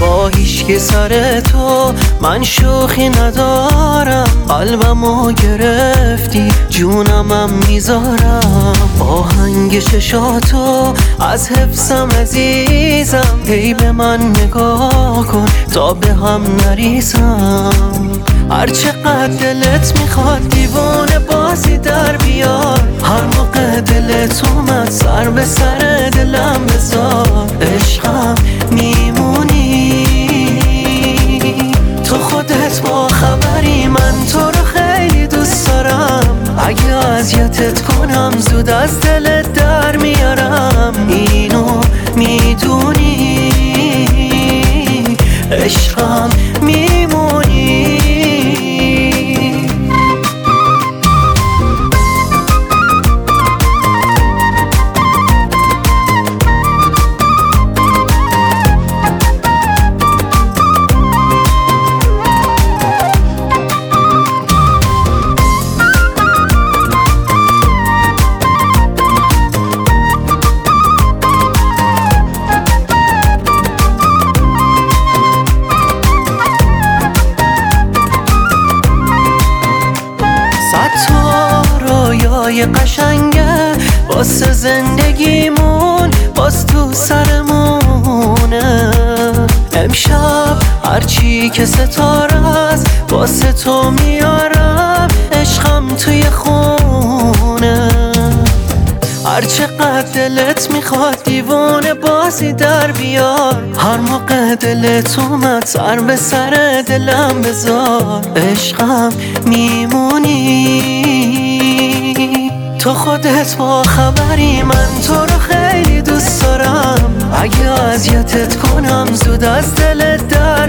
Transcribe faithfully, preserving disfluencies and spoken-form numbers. با هیچ که سر تو من شوخی ندارم، قلبمو گرفتی جونمم میذارم، آهنگ چشاتو از حفظم عزیزم، هی به من نگاه کن تا به هم نریزم، هر چقدر دلت میخواد دیوانه بازی در بیار، هر موقع دلت اومد سر به سر دلم بذار، عشقم اذیتت کنم زود از دلت در میارم، اینو میدونی عشقم میمونی. یه قشنگه واسه زندگیمون باز تو سرمونه، امشب هرچی که ستاره است واسه تو میارم، عشقم توی خونه، هر چقدر دلت میخواد دیوانه بازی در بیار، هر موقع دلت اومد سر به سر دلم بذار، عشقم میمونی تو خودت با خبری، من تو رو خیلی دوست دارم، اگه اذیتت کنم زود از دلت در